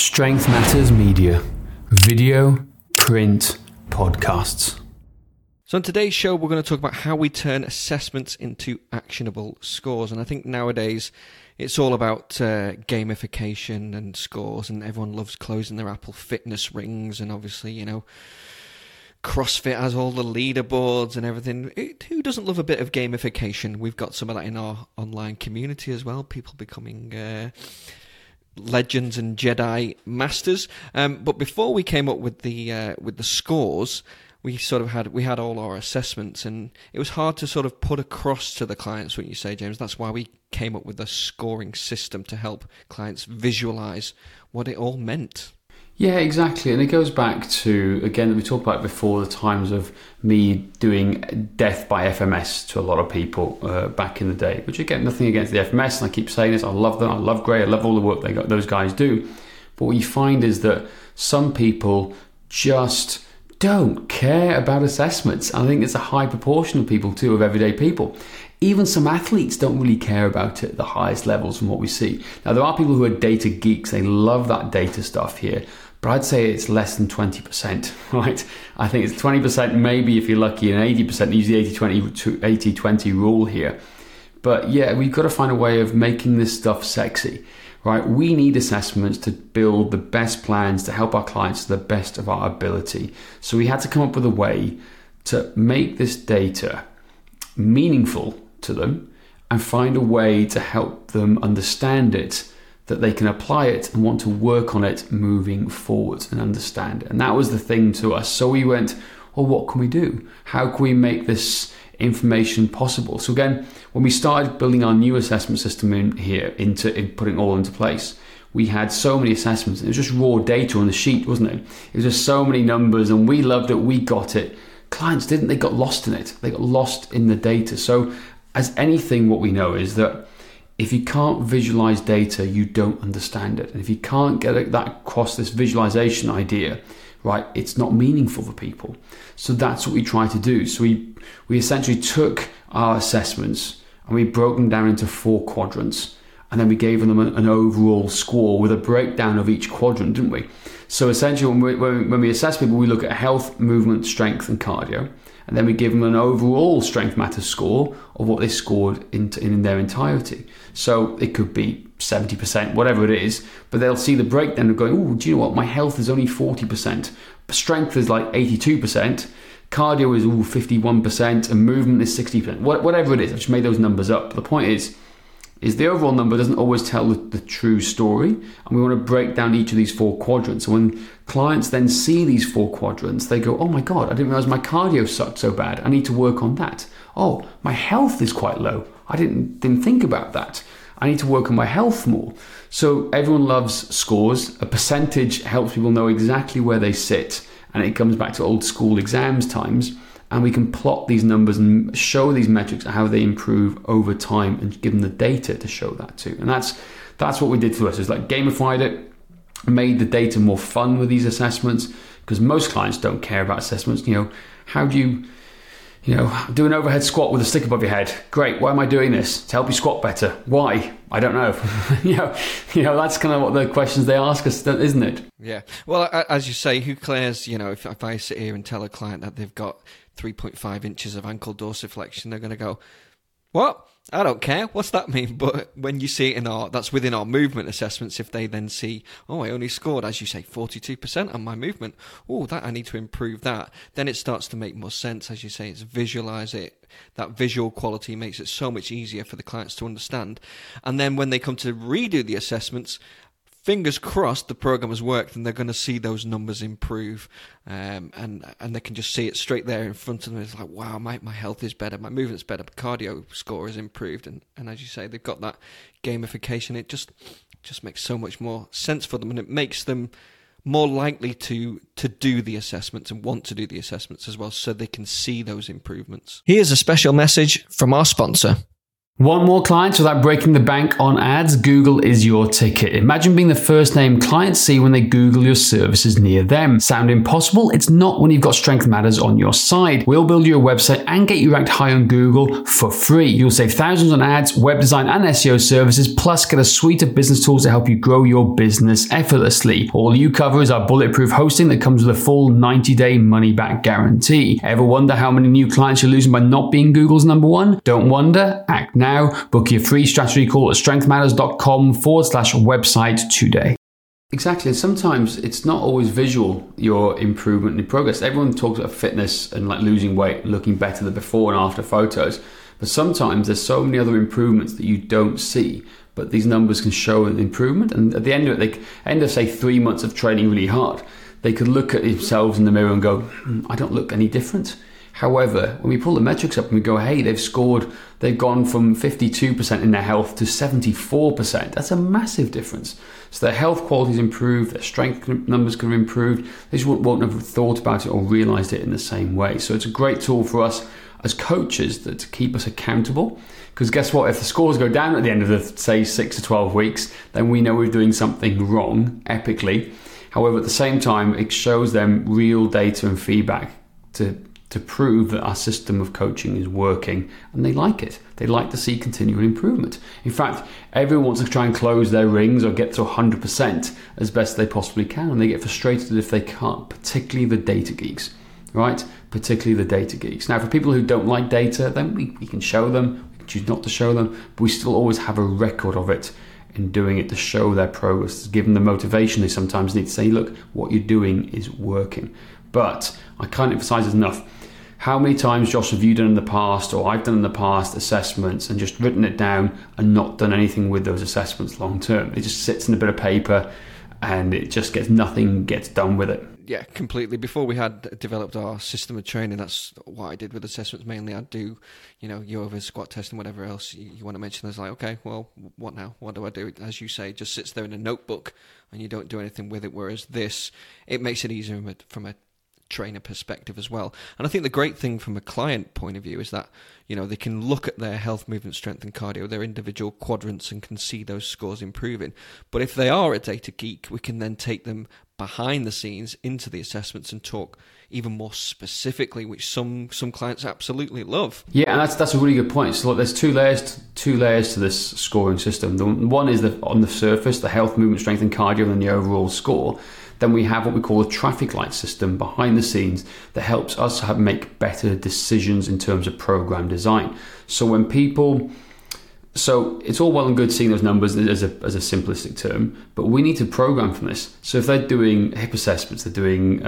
Strength Matters Media, video, print, podcasts. So on today's show, we're going to talk about how we turn assessments into actionable scores. And I think nowadays it's all about gamification and scores, and everyone loves closing their Apple fitness rings. And obviously, you know, CrossFit has all the leaderboards and everything. Who doesn't love a bit of gamification? We've got some of that in our online community as well, people becoming legends and Jedi masters. But before we came up with the scores, we had all our assessments, and it was hard to sort of put across to the clients what you say, James. That's why we came up with a scoring system to help clients visualize what it all meant. Yeah, exactly. And it goes back to, again, that we talked about before, the times of me doing death by FMS to a lot of people back in the day, which again, nothing against the FMS. And I keep saying this, I love them. I love Gray. I love all the work those guys do. But what you find is that some people just don't care about assessments. I think it's a high proportion of people too, of everyday people. Even some athletes don't really care about it at the highest levels from what we see. Now, there are people who are data geeks. They love that data stuff here. But I'd say it's less than 20%, right? I think it's 20%, maybe if you're lucky, and 80%. Use the 80-20 rule here. But yeah, we've got to find a way of making this stuff sexy, right? We need assessments to build the best plans to help our clients to the best of our ability. So we had to come up with a way to make this data meaningful to them and find a way to help them understand it, that they can apply it and want to work on it moving forward and understand it. And that was the thing to us. So we went, well, what can we do? How can we make this information possible? So again, when we started building our new assessment system in putting all into place, we had so many assessments. It was just raw data on the sheet, wasn't it? It was just so many numbers, and we loved it. We got it. Clients didn't. They got lost in it. They got lost in the data. So as anything, what we know is that if you can't visualize data, you don't understand it. And if you can't get that across, this visualization idea, right, it's not meaningful for people. So that's what we try to do. So we essentially took our assessments and we broke them down into 4 quadrants. And then we gave them an overall score with a breakdown of each quadrant, didn't we? So essentially, when we assess people, we look at health, movement, strength, and cardio. And then we give them an overall Strength Matters score of what they scored in their entirety. So it could be 70%, whatever it is, but they'll see the breakdown of going, oh, do you know what? My health is only 40%. Strength is like 82%. Cardio is 51%. And movement is 60%. Whatever it is, I've just made those numbers up. But the point is the overall number doesn't always tell the true story. And we want to break down each of these 4 quadrants. So when clients then see these 4 quadrants, they go, oh my God, I didn't realize my cardio sucked so bad. I need to work on that. Oh, my health is quite low. I didn't think about that. I need to work on my health more. So everyone loves scores. A percentage helps people know exactly where they sit. And it comes back to old school exams times. And we can plot these numbers and show these metrics and how they improve over time and give them the data to show that too. And that's what we did for us. It's like gamified it, made the data more fun with these assessments, because most clients don't care about assessments. You know, how do you do an overhead squat with a stick above your head? Great. Why am I doing this? To help you squat better. Why? I don't know. you know, that's kind of what the questions they ask us, isn't it? Yeah. Well, as you say, who cares? You know, if I sit here and tell a client that they've got 3.5 inches of ankle dorsiflexion, they're going to go, what? I don't care. What's that mean? But when you see it that's within our movement assessments, if they then see, oh, I only scored, as you say, 42% on my movement. Oh, that I need to improve that. Then it starts to make more sense. As you say, it's visualize it. That visual quality makes it so much easier for the clients to understand. And then when they come to redo the assessments, fingers crossed the program has worked and they're going to see those numbers improve, and they can just see it straight there in front of them. It's like, wow, my health is better, my movement's better, my cardio score has improved, and as you say, they've got that gamification. It just makes so much more sense for them, and it makes them more likely to do the assessments and want to do the assessments as well, so they can see those improvements. Here's a special message from our sponsor. Want more clients without breaking the bank on ads? Google is your ticket. Imagine being the first name clients see when they Google your services near them. Sound impossible? It's not when you've got Strength Matters on your side. We'll build you a website and get you ranked high on Google for free. You'll save thousands on ads, web design, and SEO services, plus get a suite of business tools to help you grow your business effortlessly. All you cover is our bulletproof hosting that comes with a full 90-day money-back guarantee. Ever wonder how many new clients you're losing by not being Google's number one? Don't wonder. Act now. Book your free strategy call at strengthmatters.com/website today. Exactly. Sometimes it's not always visual, your improvement and progress. Everyone talks about fitness and like losing weight, looking better, the before and after photos. But sometimes there's so many other improvements that you don't see, but these numbers can show an improvement. And at the end of it, they end of say 3 months of training really hard. They could look at themselves in the mirror and go, I don't look any different. However, when we pull the metrics up and we go, hey, they've gone from 52% in their health to 74%. That's a massive difference. So their health quality's improved, their strength numbers can have improved. They just won't have thought about it or realized it in the same way. So it's a great tool for us as coaches that to keep us accountable. Because guess what? If the scores go down at the end of the, say, 6 to 12 weeks, then we know we're doing something wrong, epically. However, at the same time, it shows them real data and feedback to prove that our system of coaching is working, and they like it. They like to see continual improvement. In fact, everyone wants to try and close their rings or get to 100% as best they possibly can, and they get frustrated if they can't, particularly the data geeks, right? Particularly the data geeks. Now, for people who don't like data, then we can show them, we can choose not to show them, but we still always have a record of it and doing it to show their progress, to give them the motivation they sometimes need to say, look, what you're doing is working. But I can't emphasize enough how many times, Josh, have you done in the past, or I've done in the past, assessments and just written it down and not done anything with those assessments long term? It just sits in a bit of paper and it just gets nothing gets done with it. Yeah, completely. Before we had developed our system of training, that's what I did with assessments mainly. I'd do, you over squat test and whatever else you want to mention. It's like, okay, well, what now? What do I do? As you say, it just sits there in a notebook and you don't do anything with it. Whereas this, it makes it easier from a trainer perspective as well. And I think the great thing from a client point of view is that, they can look at their health, movement, strength, and cardio, their individual quadrants, and can see those scores improving. But if they are a data geek, we can then take them behind the scenes into the assessments and talk even more specifically, which some clients absolutely love. Yeah, and that's a really good point. So look, there's two layers to this scoring system. The one is on the surface, the health, movement, strength, and cardio, and the overall score. Then we have what we call a traffic light system behind the scenes that helps us make better decisions in terms of program design. So it's all well and good seeing those numbers as a simplistic term, but we need to program from this. So if they're doing hip assessments, they're doing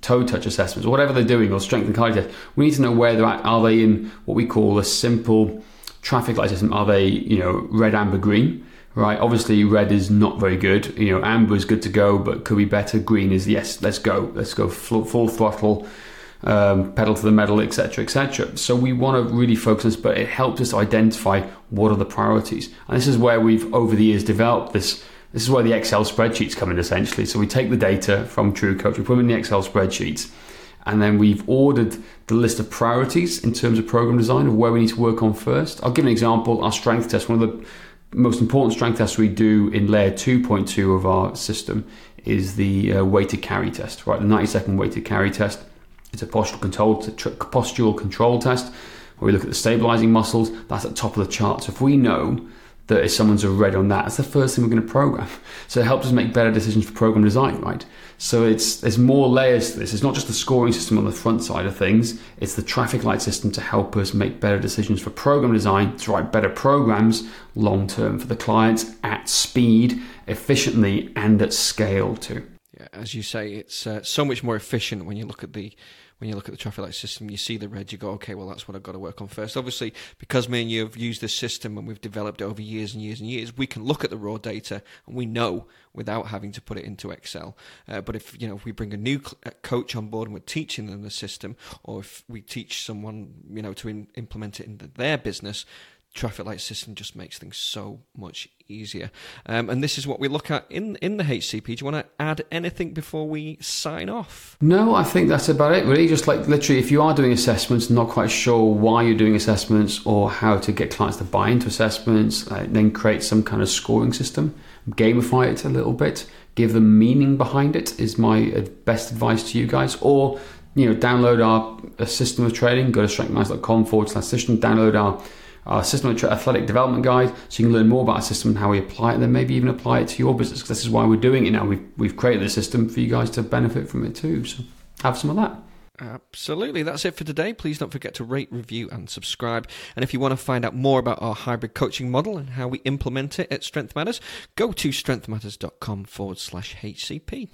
toe touch assessments, or whatever they're doing, or strength and cardio, we need to know where they're at. Are they in what we call a simple traffic light system? Are they, red, amber, green? Right, obviously red is not very good. Amber is good to go, but could be better. Green is, yes, let's go full throttle, pedal to the metal, etc., etc. So we want to really focus on this, but it helps us identify what are the priorities. And this is where we've, over the years, developed this. This is where the Excel spreadsheets come in, essentially. So we take the data from TrueCoach, we put them in the Excel spreadsheets, and then we've ordered the list of priorities in terms of program design of where we need to work on first. I'll give an example, our strength test, one of the most important strength test we do in layer 2.2 of our system is the weight to carry test, right? The 90-second weight to carry test. It's a postural control test where we look at the stabilizing muscles. That's at the top of the chart. So if we know that if someone's red on that's the first thing we're going to program. So it helps us make better decisions for program design, right? So there's more layers to this. It's not just the scoring system on the front side of things. It's the traffic light system to help us make better decisions for program design, to write better programs long-term for the clients at speed, efficiently, and at scale too. Yeah, as you say, it's so much more efficient when you look at the traffic light system. You see the red, you go, okay, well, that's what I've got to work on first. Obviously, because me and you have used this system and we've developed it over years and years and years, we can look at the raw data and we know without having to put it into Excel. But if if we bring a new coach on board and we're teaching them the system, or if we teach someone to implement it in their business, traffic light system just makes things so much easier. And this is what we look at in the HCP. Do you want to add anything before we sign off? No, I think that's about it, really. Just like literally, if you are doing assessments, not quite sure why you're doing assessments or how to get clients to buy into assessments, then create some kind of scoring system, gamify it a little bit, give them meaning behind it is my best advice to you guys. Or, you know, download our system of training, go to strengthmatters.com/system, download our system of athletic development guide, so you can learn more about our system and how we apply it, and then maybe even apply it to your business, because this is why we're doing it now. We've created the system for you guys to benefit from it too, so have some of that. Absolutely. That's it for today. Please don't forget to rate, review, and subscribe. And if you want to find out more about our hybrid coaching model and how we implement it at Strength Matters, go to strengthmatters.com/HCP.